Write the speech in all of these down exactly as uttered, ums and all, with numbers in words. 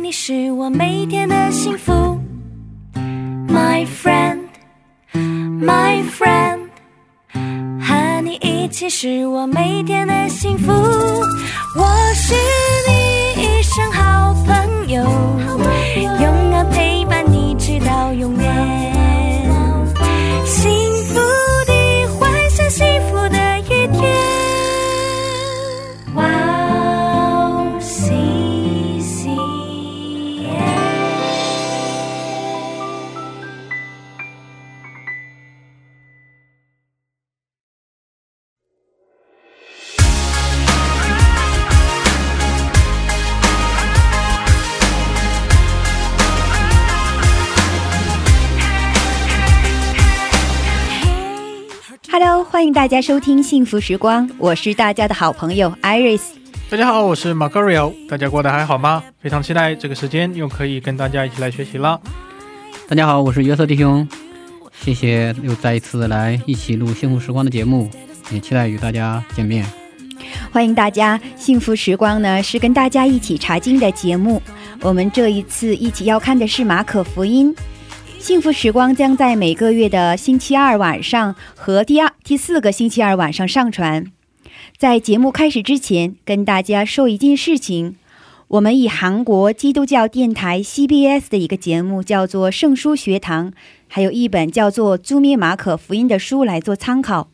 你是我每天的幸福 My friend, my friend 和你一起是我每天的幸福 我是你一生好朋友 永远陪伴你直到永远 欢迎大家收听幸福时光，我是大家的好朋友 Iris。 大家好，我是 Margarito。 大家过得还好吗？ 非常期待这个时间又可以跟大家一起来学习了。 大家好，我是约瑟弟兄。 谢谢又再一次来一起录幸福时光的节目， 也期待与大家见面。 欢迎大家，幸福时光呢是跟大家一起查经的节目。 我们这一次一起要看的是马可福音。 幸福时光将在每个月的星期二晚上和第四个星期二晚上上传。 在节目开始之前， 跟大家说一件事情， 我们以韩国基督教电台 C B S 的一个节目叫做圣书学堂， 还有一本叫做朱咩马可福音的书来做参考。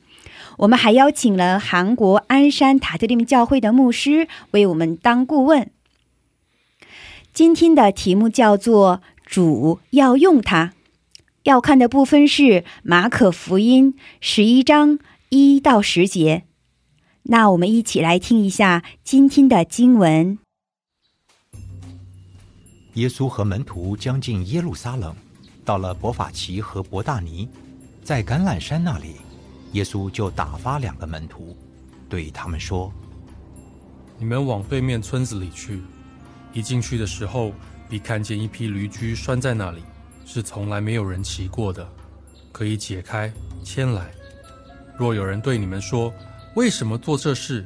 我们还邀请了韩国鞍山塔特利姆教会的牧师为我们当顾问。 今天的题目叫做 主要用它。要看的部分是马可福音十一章一到十节。 那我们一起来听一下今天的经文。 耶稣和门徒将近耶路撒冷，到了伯法其和伯大尼，在橄榄山那里，耶稣就打发两个门徒，对他们说：你们往对面村子里去，一进去的时候， 比看见一匹驴驹拴在那里，是从来没有人骑过的，可以解开牵来。若有人对你们说为什么做这事，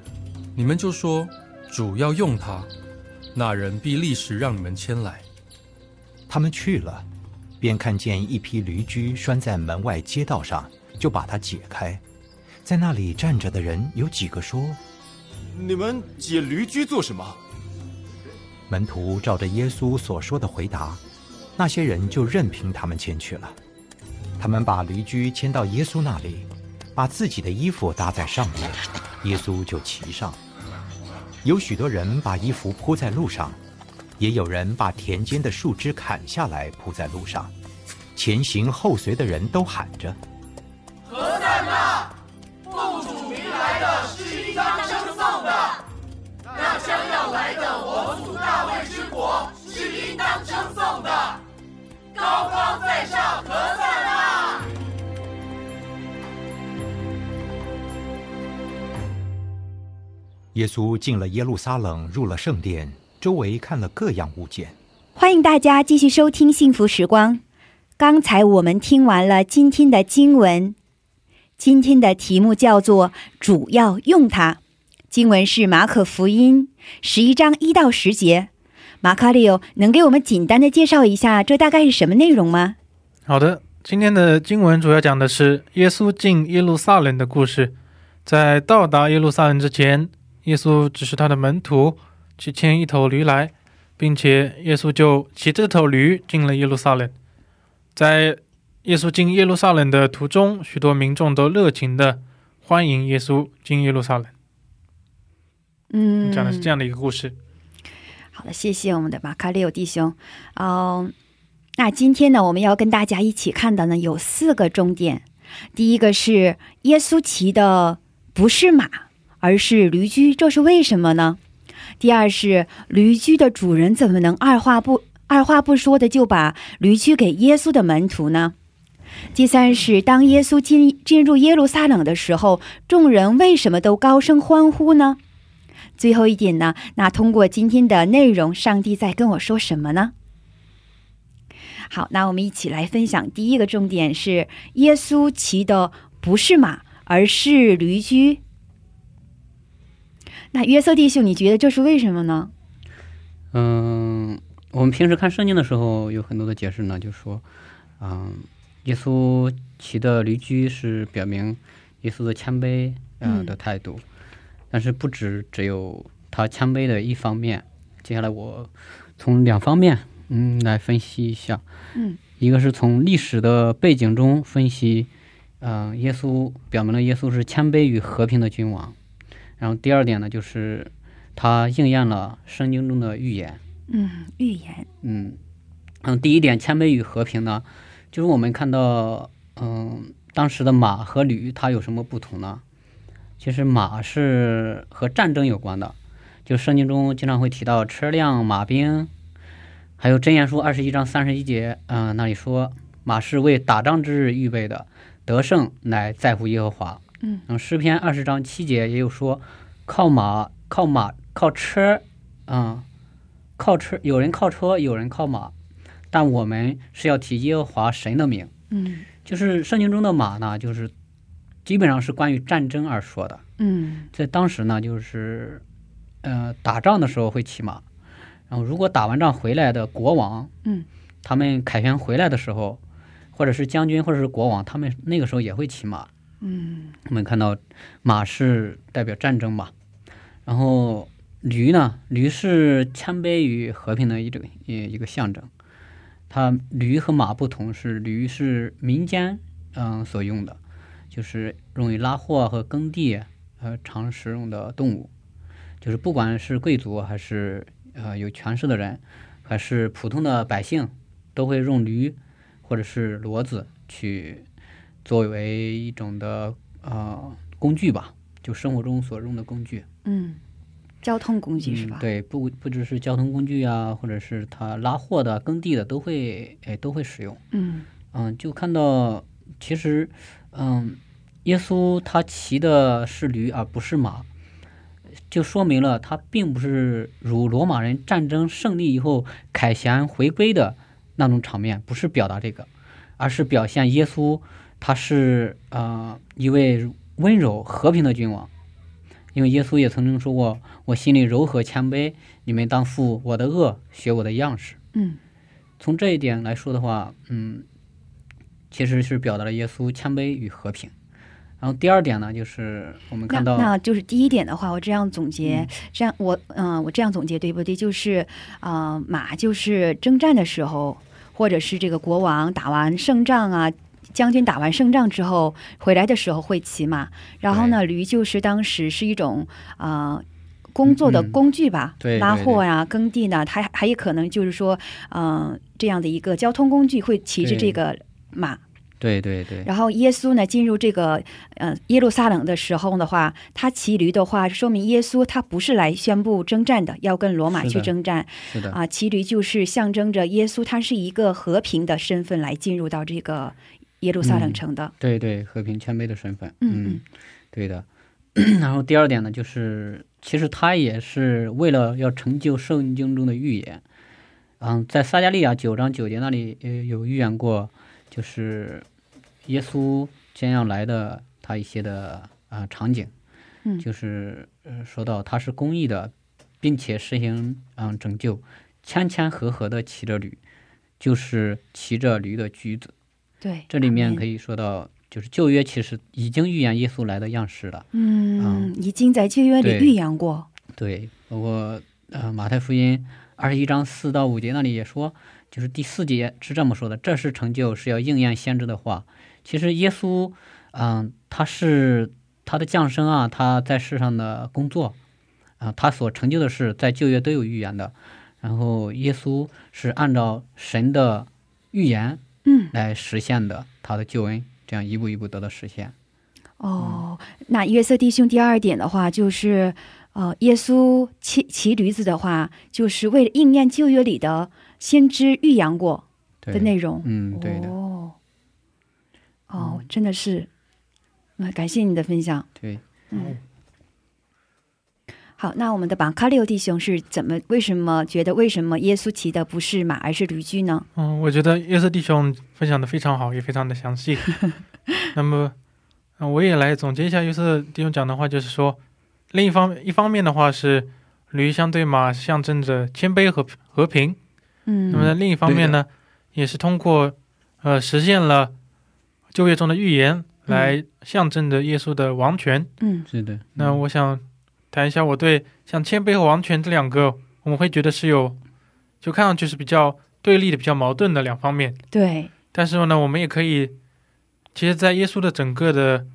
你们就说主要用它，那人必立时让你们牵来。他们去了，便看见一批驴驹拴在门外街道上，就把它解开。在那里站着的人有几个说：你们解驴驹做什么？ 门徒照着耶稣所说的回答，那些人就任凭他们牵去了。他们把驴驹牵到耶稣那里，把自己的衣服搭在上面，耶稣就骑上。有许多人把衣服铺在路上，也有人把田间的树枝砍下来铺在路上，前行后随的人都喊着： 耶稣进了耶路撒冷，入了圣殿，周围看了各样物件。 欢迎大家继续收听幸福时光。 刚才我们听完了今天的经文， 今天的题目叫做主要用它。 经文是马可福音十一章一到十节。 马卡里奥， 能给我们简单的介绍一下这大概是什么内容吗？ 好的，今天的经文主要讲的是耶稣进耶路撒冷的故事。 在到达耶路撒冷之前， 耶稣指示他的门徒去牵一头驴来， 并且耶稣就骑这头驴进了耶路撒冷。 在耶稣进耶路撒冷的途中， 许多民众都热情地欢迎耶稣进耶路撒冷。 讲的是这样的一个故事。 好的，谢谢我们的马卡利奥弟兄。 那今天呢我们要跟大家一起看的呢有四个重点。 第一个是耶稣骑的不是马而是驴驹， 这是为什么呢？ 第二是驴驹的主人怎么能二话不说的就把驴驹给耶稣的门徒呢？ 第三是当耶稣进入耶路撒冷的时候，众人为什么都高声欢呼呢？ 最后一点呢， 那通过今天的内容上帝在跟我说什么呢？ 好，那我们一起来分享第一个重点是耶稣骑的不是马而是驴驹。 那约瑟弟兄，你觉得这是为什么呢？嗯，我们平时看圣经的时候有很多的解释呢，就说，嗯，耶稣起的驴驹是表明耶稣的谦卑呃的态度。但是不止只有他谦卑的一方面，接下来我从两方面嗯来分析一下。嗯，一个是从历史的背景中分析，啊，耶稣表明了耶稣是谦卑与和平的君王。然后第二点呢，就是他应验了圣经中的预言。 预言。嗯，第一点谦卑与和平呢，就是我们看到，嗯，当时的马和驴它有什么不同呢？其实马是和战争有关的，就是圣经中经常会提到车辆马兵，还有箴言书二十一章三十一节，那里说马是为打仗之预备的，得胜乃在乎耶和华。嗯，诗篇二十章七节也有说靠马靠马靠车，嗯， 靠车有人靠车有人靠马，但我们是要提耶和华神的名。就是圣经中的马呢，就是基本上是关于战争而说的。在当时呢，就是呃打仗的时候会骑马，然后如果打完仗回来的国王，他们凯旋回来的时候，或者是将军或者是国王，他们那个时候也会骑马。嗯，我们看到马是代表战争嘛，然后 驴呢，驴是谦卑与和平的一种一个象征，它驴和马不同，是驴是民间嗯所用的，就是容易拉货和耕地呃常使用的动物，就是不管是贵族还是呃有权势的人，还是普通的百姓，都会用驴或者是骡子去作为一种的呃工具吧，就生活中所用的工具。嗯， 交通工具是吧？对，不不只是交通工具啊，或者是他拉货的耕地的都会，哎，都会使用。嗯嗯，就看到其实，嗯，耶稣他骑的是驴，而不是马，就说明了他并不是如罗马人战争胜利以后凯旋回归的那种场面，不是表达这个，而是表现耶稣他是啊一位温柔和平的君王。 因为耶稣也曾经说过，我心里柔和谦卑，你们当负我的恶，学我的样式。嗯，从这一点来说的话，嗯，其实是表达了耶稣谦卑与和平。 然后第二点呢，就是我们看到，那就是第一点的话，我这样总结，这样我嗯我这样总结对不对？就是啊，马就是征战的时候，或者是这个国王打完胜仗啊， 将军打完胜仗之后回来的时候会骑马，然后呢驴就是当时是一种呃工作的工具吧，拉货呀耕地呢，它还可能就是说嗯这样的一个交通工具，会骑着这个马。对对对，然后耶稣呢进入这个呃耶路撒冷的时候的话，他骑驴的话说明也稣他不是来宣布征战的，要跟罗马去征战啊，骑驴就是象征着耶稣他是一个和平的身份来进入到这个 耶路撒冷城的。对对，和平谦卑的身份。嗯，对的。然后第二点呢，就是其实他也是为了要成就圣经中的预言。嗯，在撒加利亚九章九节那里有预言过，就是耶稣先要来的，他一些的啊场景，就是说到他是公义的，并且实行嗯拯救，谦谦和和的骑着驴，就是骑着驴的驹子。 对，这里面可以说到就是旧约其实已经预言耶稣来的样式了。嗯，已经在旧约里预言过。对，我马太福音二十一章四到五节那里也说，就是第四节是这么说的，这是成就，是要应验先知的话。其实耶稣，嗯，他是他的降生啊，他在世上的工作啊，他所成就的事在旧约都有预言的。然后耶稣是按照神的预言 来实现的他的救恩，这样一步一步得到实现。哦，那约瑟弟兄第二点的话，就是呃耶稣骑骑驴子的话，就是为了应验旧约里的先知预言过的内容。嗯，对的。哦，真的是感谢你的分享。对。好，那我们的板卡利欧弟兄是怎么为什么觉得为什么耶稣骑的不是马而是驴驹呢？嗯，我觉得耶稣弟兄分享的非常好，也非常的详细。那么我也来总结一下，耶稣弟兄讲的话，就是说另一方一方面的话是驴相对马象征着谦卑和和平。那么另一方面呢，也是通过呃实现了旧约中的预言来象征着耶稣的王权。是的，那我想谈一下我对像谦卑和王权这两个我们会觉得是有就看上去是比较对立的比较矛盾的两方面。对，但是呢我们也可以其实在耶稣的整个的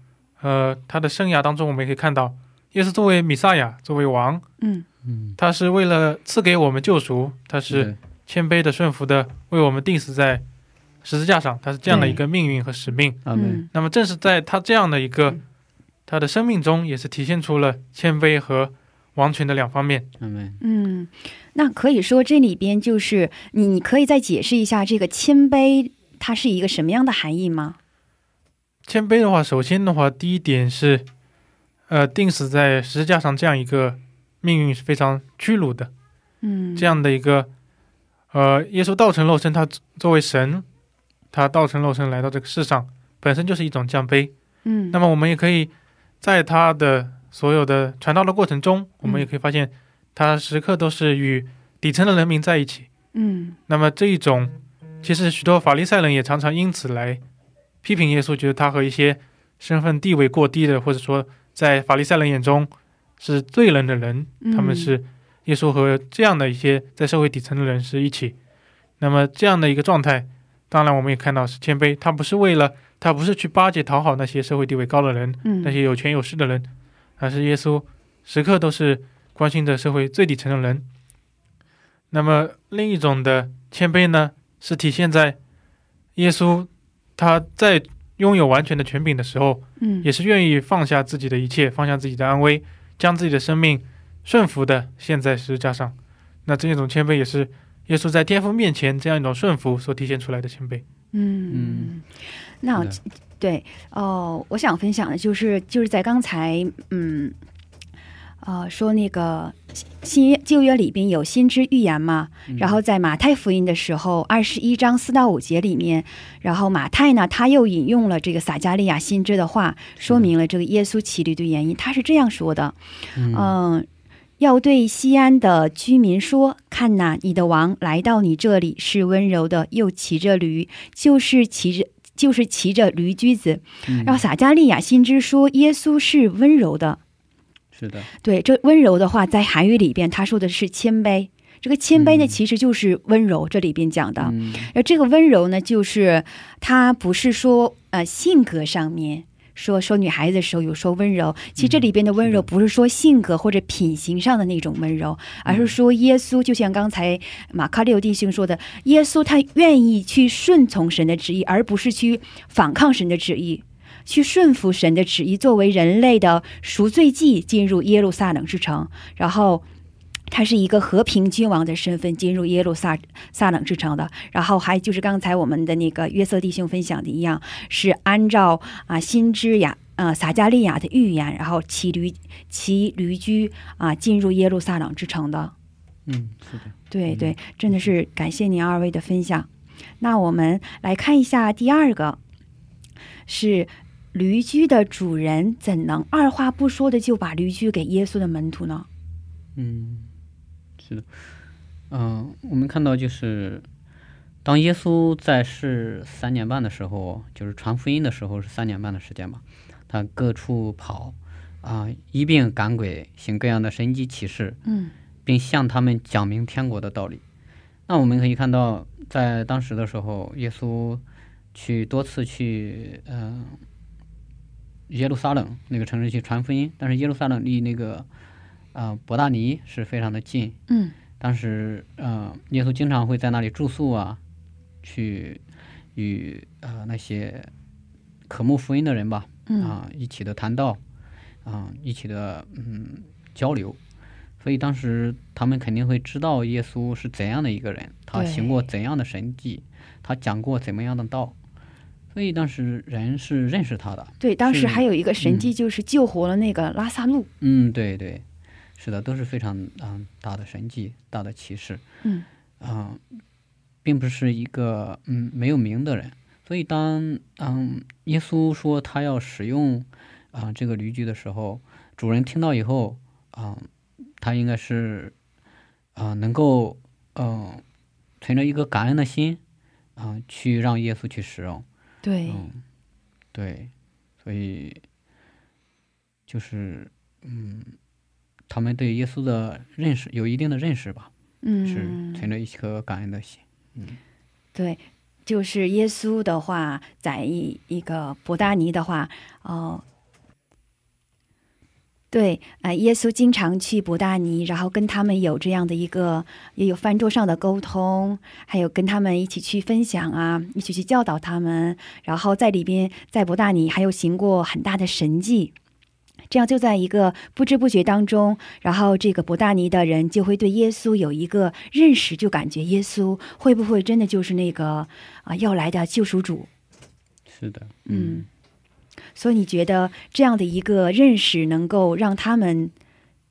呃他的生涯当中我们可以看到 耶稣作为弥赛亚作为王，他是为了赐给我们救赎，他是谦卑的顺服的为我们钉死在十字架上，他是这样的一个命运和使命。那么正是在他这样的一个他的生命中也是体现出了谦卑和 王权的两方面。那可以说这里边就是你可以再解释一下这个谦卑它是一个什么样的含义吗？谦卑的话，首先的话第一点是 呃钉死在十字架上这样一个命运是非常屈辱的。这样的一个呃耶稣道成肉身他作为神，他道成肉身来到这个世上，本身就是一种降卑。那么我们也可以在他的所有的传道的过程中，我们也可以发现他时刻都是与底层的人民在一起。那么这一种其实许多法利赛人也常常因此来批评耶稣，觉得他和一些身份地位过低的或者说 在法利赛人眼中是罪人的人，他们是耶稣和这样的一些在社会底层的人是一起。那么这样的一个状态，当然我们也看到是谦卑，他不是为了他不是去巴结讨好那些社会地位高的人，那些有权有势的人，而是耶稣时刻都是关心着社会最底层的人。那么另一种的谦卑呢，是体现在耶稣 他在拥有完全的权柄的时候也是愿意放下自己的一切，放下自己的安危，将自己的生命顺服的献在十字架上。那这种谦卑也是耶稣在天父面前这样一种顺服所体现出来的谦卑。嗯，那对哦，我想分享的就是就是在刚才嗯呃说那个 新旧约里边有先知预言嘛，然后在马太福音的时候二十一章四到五节里面，然后马太呢他又引用了这个撒加利亚先知的话，说明了这个耶稣骑驴的原因。他是这样说的，嗯，要对西安的居民说，看哪，你的王来到你之旅是温柔的，又骑着驴，就是骑着 骑驴驹子。然后撒加利亚先知说耶稣是温柔的，是的，对，这温柔的话在韩语里边他说的是谦卑，这个谦卑呢其实就是温柔这里边讲的。而这个温柔呢就是他不是说信格上面说说女孩子的时候有时候温柔，其实这里边的温柔不是说信格或者品行上的那种温柔，而是说耶稣就像刚才马卡里奥弟兄说的，耶稣他愿意去顺从神的旨意，而不是去反抗神的旨意，去顺服神的旨意，作为人类的赎罪祭进入耶路撒冷之城，然后他是一个和平君王的身份进入耶路撒撒冷之城的。然后还就是刚才我们的那个约瑟弟兄分享的一样，是按照啊先知亚啊撒加利亚的预言，然后骑驴骑驴驹 进入耶路撒撒冷之城的。嗯，是的，对对，真的是感谢您二位的分享。那我们来看一下第二个是驴驹的主人怎能二话不说的就把驴驹给耶稣的门徒呢？嗯，是的，嗯，我们看到就是当耶稣在世三年半的时候，就是传福音的时候是三年半的时间吧， 他各处跑啊，一并赶鬼，行各样的神迹奇事，并向他们讲明天国的道理。那我们可以看到在当时的时候，耶稣去多次去耶路撒冷那个城市去传福音，但是耶路撒冷离那个伯大尼是非常的近，当时耶稣经常会在那里住宿啊，去与那些渴慕福音的人吧 啊一起的谈道啊一起的嗯交流，所以当时他们肯定会知道耶稣是怎样的一个人，他行过怎样的神迹，他讲过怎么样的道。所以当时人是认识他的，对，当时还有一个神迹就是救活了那个拉萨路。嗯，对对，是的，都是非常大的神迹大的奇事。嗯啊并不是一个嗯没有名的人。 所以当耶稣说他要使用这个驴驹的时候，主人听到以后他应该是能够存着一个感恩的心啊、呃，去让耶稣去使用。对、嗯，对，所以就是嗯，他们对耶稣的认识有一定的认识吧。嗯，是存着一颗感恩的心。嗯，对。就是耶稣的话，在一一个伯大尼的话，哦，对，呃，耶稣经常去伯大尼，然后跟他们有这样的一个，也有饭桌上的沟通，还有跟他们一起去分享啊，一起去教导他们，然后在里边，在伯大尼还有行过很大的神迹。这样就在一个不知不觉当中，然后这个伯大尼的人就会对耶稣有一个认识，就感觉耶稣会不会真的就是那个啊、呃、要来的救赎主？是的，嗯。所以你觉得这样的一个认识能够让他们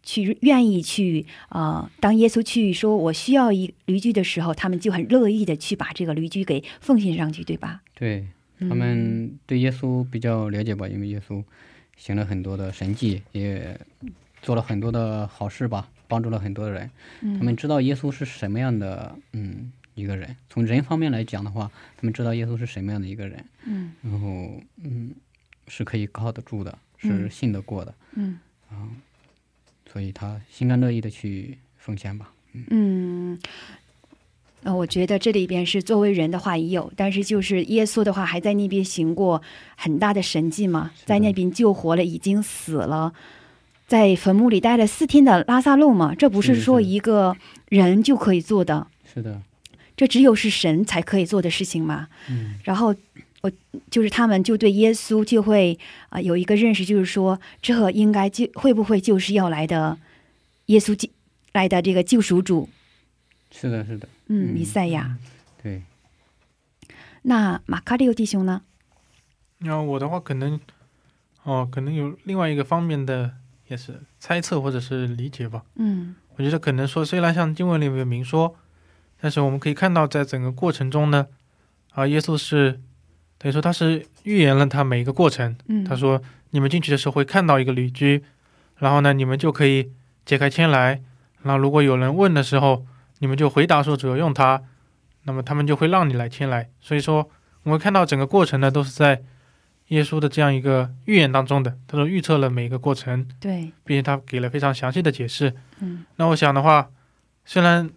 去愿意去啊、呃，当耶稣去说我需要一驴驹的时候，他们就很乐意的去把这个驴驹给奉献上去，对吧？对，他们对耶稣比较了解吧，因为耶稣行了很多的神迹，也做了很多的好事吧，帮助了很多人、嗯、他们知道耶稣是什么样的嗯一个人，从人方面来讲的话，他们知道耶稣是什么样的一个人，嗯，然后嗯是可以靠得住的，是信得过的，嗯啊、嗯，所以他心甘乐意的去奉献吧。嗯，呃、嗯，我觉得这里边是作为人的话也有，但是就是耶稣的话还在那边行过很大的神迹嘛，在那边救活了已经死了在坟墓里待了四天的拉撒路嘛，这不是说一个人就可以做的，是的，这只有是神才可以做的事情嘛。嗯，然后我就是他们就对耶稣就会啊、呃、有一个认识，就是说这应该就会不会就是要来的耶稣来的这个救赎主。是的，是的，嗯，弥赛亚。对。那马卡里奥弟兄呢？那、呃、我的话可能，哦，可能有另外一个方面的也是猜测或者是理解吧。嗯，我觉得可能说，虽然像经文里面明说，但是我们可以看到，在整个过程中呢，啊，耶稣是等于说他是预言了他每一个过程。嗯，他说你们进去的时候会看到一个驴驹，然后呢，你们就可以解开牵来，然后如果有人问的时候，你们就回答说主要用它，那么他们就会让你来牵来。所以说我们看到整个过程呢都是在耶稣的这样一个预言当中的，他都预测了每一个过程，对，并且他给了非常详细的解释。嗯，那我想的话，虽然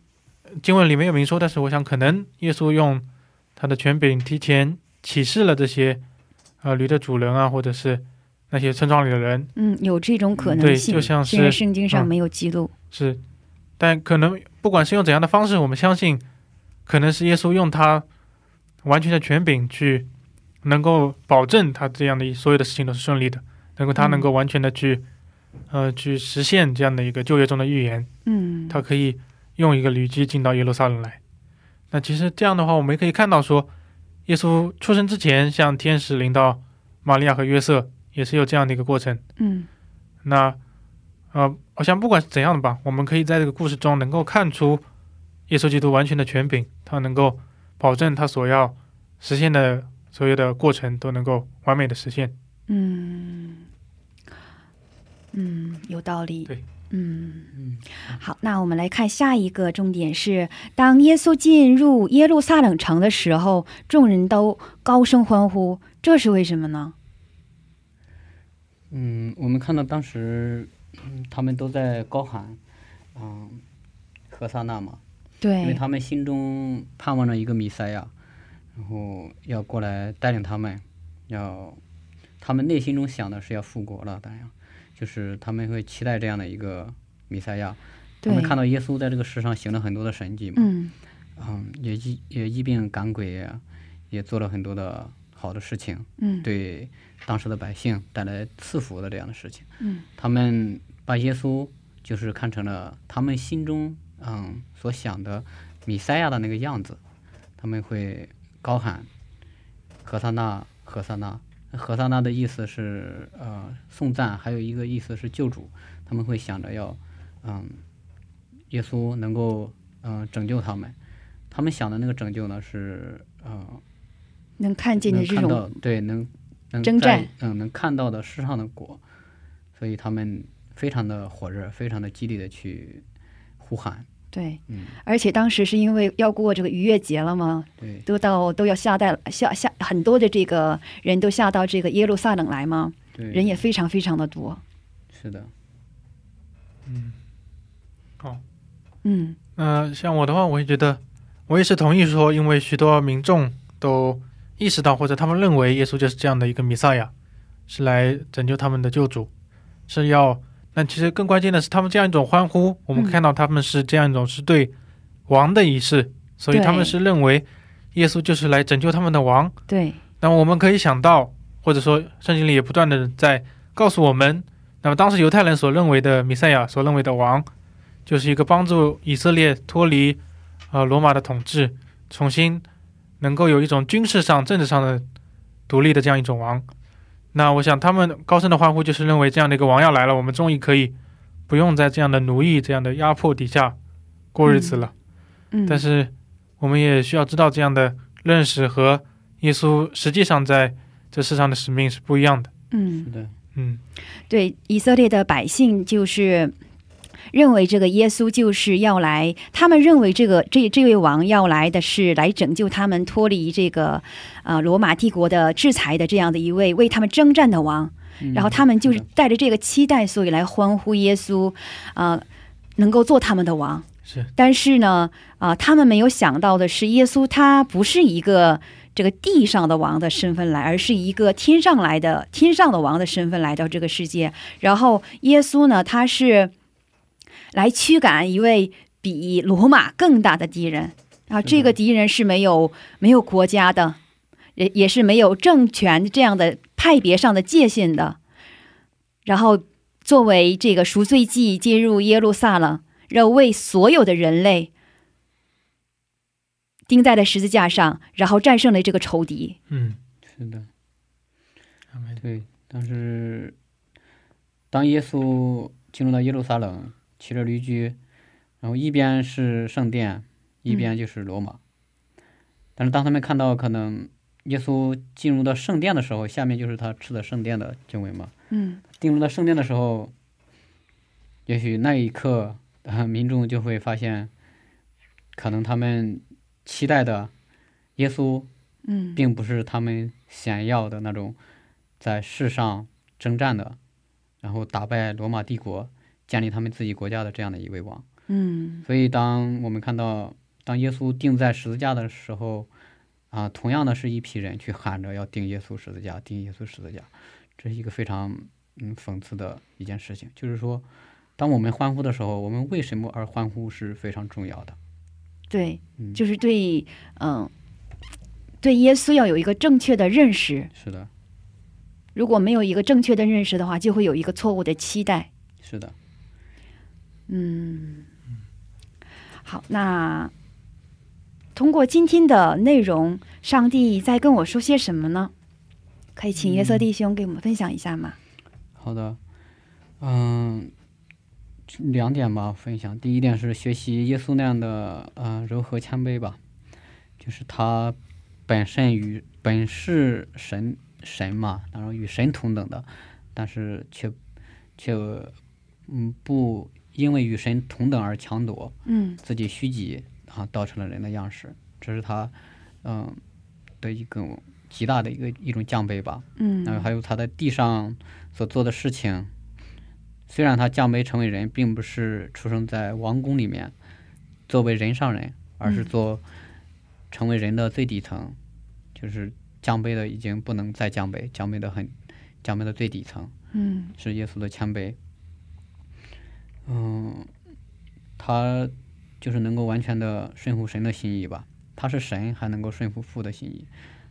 经文里面有明说，但是我想可能耶稣用他的权柄提前启示了这些呃驴的主人啊，或者是那些村庄里的人。嗯，有这种可能性。嗯，对，就像是圣经上没有记录。嗯，是，但可能不管是用怎样的方式，我们相信可能是耶稣用他完全的权柄去能够保证他这样的所有的事情都是顺利的，能够他能够完全的去、嗯、呃去实现这样的一个旧约中的预言。嗯，他可以用一个驴驹进到耶路撒冷来。那其实这样的话，我们也可以看到说，耶稣出生之前像天使领到玛利亚和约瑟，也是有这样的一个过程。嗯，那呃，我想不管是怎样的吧，我们可以在这个故事中能够看出耶稣基督完全的权柄，他能够保证他所要实现的所有的过程都能够完美的实现。嗯嗯，有道理。对，嗯，好，那我们来看下一个重点是，当耶稣进入耶路撒冷城的时候，众人都高声欢呼，这是为什么呢？嗯，我们看到当时。嗯、他们都在高喊嗯，何撒那嘛，对，因为他们心中盼望着一个弥赛亚，然后要过来带领他们，要他们内心中想的是要复国了，当然就是他们会期待这样的一个弥赛亚。他们看到耶稣在这个世上行了很多的神迹嘛，嗯，嗯也医也医病赶鬼、啊、也做了很多的好的事情，嗯，对当时的百姓带来赐福的这样的事情。嗯，他们把耶稣就是看成了他们心中嗯所想的弥赛亚的那个样子，他们会高喊何撒那何撒那。何撒那的意思是呃颂赞，还有一个意思是救主。他们会想着要嗯耶稣能够嗯、呃、拯救他们。他们想的那个拯救呢是呃能看见的这种，对，能能征战，嗯，能看到的世上的果，所以他们非常的火热，非常的激烈的去呼喊，对，而且当时是因为要过这个逾越节了嘛，都到都要下到下很多的这个人都下到这个耶路撒冷来嘛，人也非常非常的多。是的，嗯，好，嗯，那像我的话，我也觉得，我也是同意说，因为许多民众都意识到或者他们认为耶稣就是这样的一个弥赛亚，是来拯救他们的救主，是要 那其实更关键的是，他们这样一种欢呼，我们看到他们是这样一种是对王的仪式，所以他们是认为耶稣就是来拯救他们的王。对，那我们可以想到，或者说圣经里也不断的在告诉我们，那么当时犹太人所认为的弥赛亚，所认为的王，就是一个帮助以色列脱离罗马的统治，重新能够有一种军事上政治上的独立的这样一种王。 那是的，嗯，对以色列的百姓就是认为这个耶稣就是要来，他们认为这个这这位王要来的是来拯救他们脱离这个啊罗马帝国的制裁的这样的一位为他们征战的王，然后他们就是带着这个期待，所以来欢呼耶稣啊，能够做他们的王。是，但是呢，啊，他们没有想到的是耶稣他不是一个这个地上的王的身份来，而是一个天上来的天上的王的身份来到这个世界，然后耶稣呢，他是 来驱赶一位比罗马更大的敌人，这个敌人是没有没有国家的，也也是没有政权这样的派别上的界限的，然后作为这个赎罪祭进入耶路撒冷，让为所有的人类钉在了十字架上，然后战胜了这个仇敌。嗯，是的，当耶稣 进入到耶路撒冷，去了驴驹，然后一边是圣殿，一边就是罗马。但是当他们看到可能耶稣进入到圣殿的时候，下面就是他吃的圣殿的经文嘛。进入到圣殿的时候，也许那一刻民众就会发现，可能他们期待的耶稣并不是他们想要的那种在世上征战的， 然后打败罗马帝国， 建立他们自己国家的这样的一个为王。嗯，所以当我们看到当耶稣钉在十字架的时候啊，同样的是一批人去喊着要钉耶稣十字架，钉耶稣十字架，这是一个非常嗯讽刺的一件事情，就是说当我们欢呼的时候，我们为什么而欢呼是非常重要的。对，就是对嗯对耶稣要有一个正确的认识。是的， 如果没有一个正确的认识的话，就会有一个错误的期待。是的，嗯，好，那通过今天的内容，上帝在跟我说些什么呢？可以请耶稣弟兄给我们分享一下吗？好的，嗯，两点吧，分享。第一点是学习耶稣那样的呃柔和谦卑吧，就是他本身与本是神 神嘛，当然与神同等的，但是却却不因为与神同等而强夺，自己虚己啊，道成了人的样式，这是他嗯的一个极大的一个一种降卑吧。嗯，还有他的地上所做的事情，虽然他降卑成为人，并不是出生在王宫里面，作为人上人，而是做成为人的最底层，就是 降卑的已经不能再降卑，降卑的很，降卑的最底层。嗯，是耶稣的谦卑。嗯，他就是能够完全的顺服神的心意吧。他是神，还能够顺服父的心意。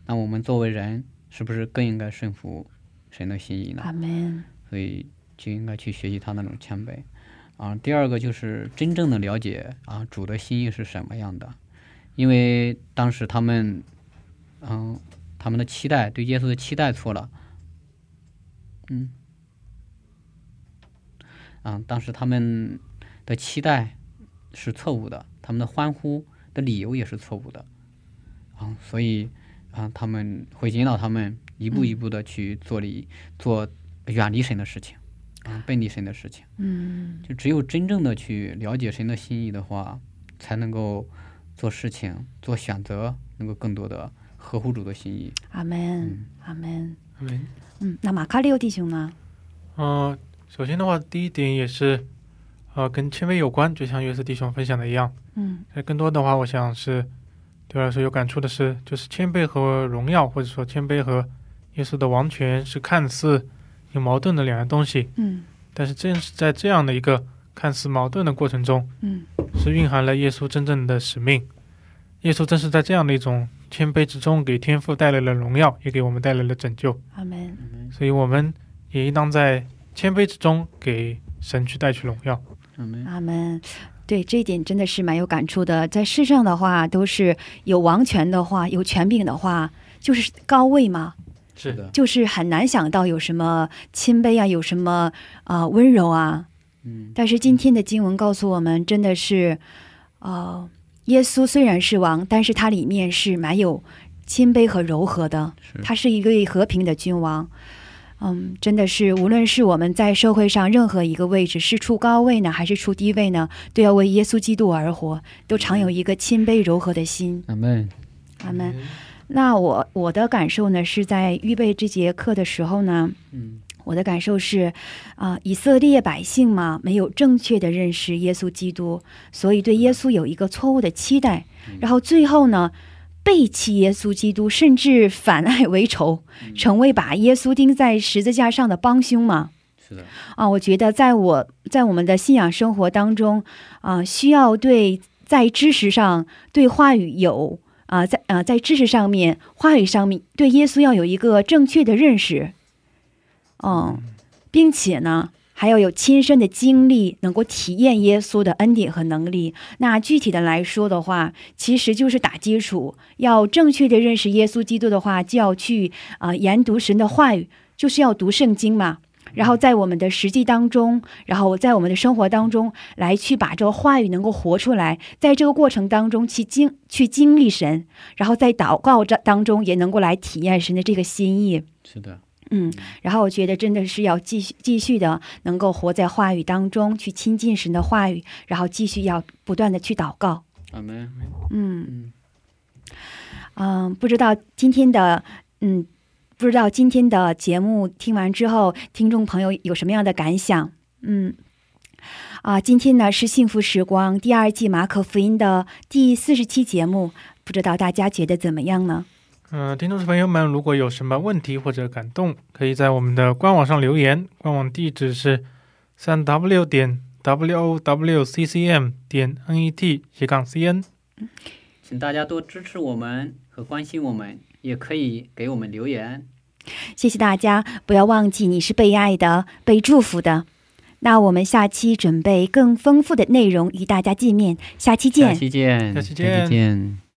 那我们作为人是不是更应该顺服神的心意呢？阿门。所以就应该去学习他的那种谦卑啊。第二个就是真正的了解啊主的心意是什么样的，因为当时他们嗯 他们的期待对耶稣的期待错了。嗯，啊，当时他们的期待是错误的，他们的欢呼的理由也是错误的。啊，所以啊，他们会引导他们一步一步的去做离做远离神的事情，啊，背离神的事情。嗯，就只有真正的去了解神的心意的话，才能够做事情做选择，能够更多的合乎主的心意。阿们阿们阿们。嗯，那马卡里奥弟兄呢？嗯、呃，首先的话，第一点也是呃跟谦卑有关，就像约瑟弟兄分享的一样。嗯，更多的话，我想是对我来说有感触的是，就是谦卑和荣耀，或者说谦卑和耶稣的王权是看似有矛盾的两样东西。嗯，但是正是在这样的一个看似矛盾的过程中，嗯，是蕴含了耶稣真正的使命。耶稣正是在这样的一种谦卑之中，给天父带来了荣耀，也给我们带来了拯救。阿们。所以我们也应当在谦卑之中给神去带去荣耀。阿们。阿们。对，这一点真的是蛮有感触的。在世上的话，都是有王权的话，有权柄的话，就是高位嘛。是的，就是很难想到有什么谦卑啊，有什么啊、呃、温柔啊。嗯，但是今天的经文告诉我们，真的是，呃，耶稣虽然是王，但是他里面是蛮有谦卑和柔和的。他是一个和平的君王。嗯，真的是无论是我们在社会上任何一个位置，是处高位呢还是处低位呢，都要为耶稣基督而活，都常有一个谦卑柔和的心。阿们阿们。那我我的感受呢，是在预备这节课的时候呢，嗯，我的感受是啊、呃，以色列百姓嘛，没有正确的认识耶稣基督，所以对耶稣有一个错误的期待，然后最后呢背弃耶稣基督，甚至反爱为仇，成为把耶稣钉在十字架上的帮凶嘛。是的啊，我觉得在我在我们的信仰生活当中啊，需要对在知识上对话语有啊，在啊在知识上面话语上面对耶稣要有一个正确的认识，嗯，并且呢还要有亲身的经历，能够体验耶稣的恩典和能力。那具体的来说的话，其实就是打基础，要正确的认识耶稣基督的话，就要去啊、呃、研读神的话语，就是要读圣经嘛。然后在我们的实际当中，然后在我们的生活当中来去把这个话语能够活出来，在这个过程当中去经去经历神，然后在祷告当中也能够来体验神的这个心意。是的。嗯，然后我觉得真的是要继续继续的能够活在话语当中，去亲近神的话语，然后继续要不断的去祷告。阿们。嗯嗯，不知道今天的嗯，不知道今天的节目听完之后，听众朋友有什么样的感想？嗯。啊，今天呢是幸福时光第二季马可福音的第四十期节目，不知道大家觉得怎么样呢？嗯，听众朋友们，如果有什么问题或者感动，可以在我们的官网上留言。官网地址是 三 w 点 w o w c c m 点 net 斜杠 c n。 请大家多支持我们和关心我们，也可以给我们留言。谢谢大家，不要忘记你是被爱的，被祝福的。那我们下期准备更丰富的内容与大家见面，下期见，下期见，下期见。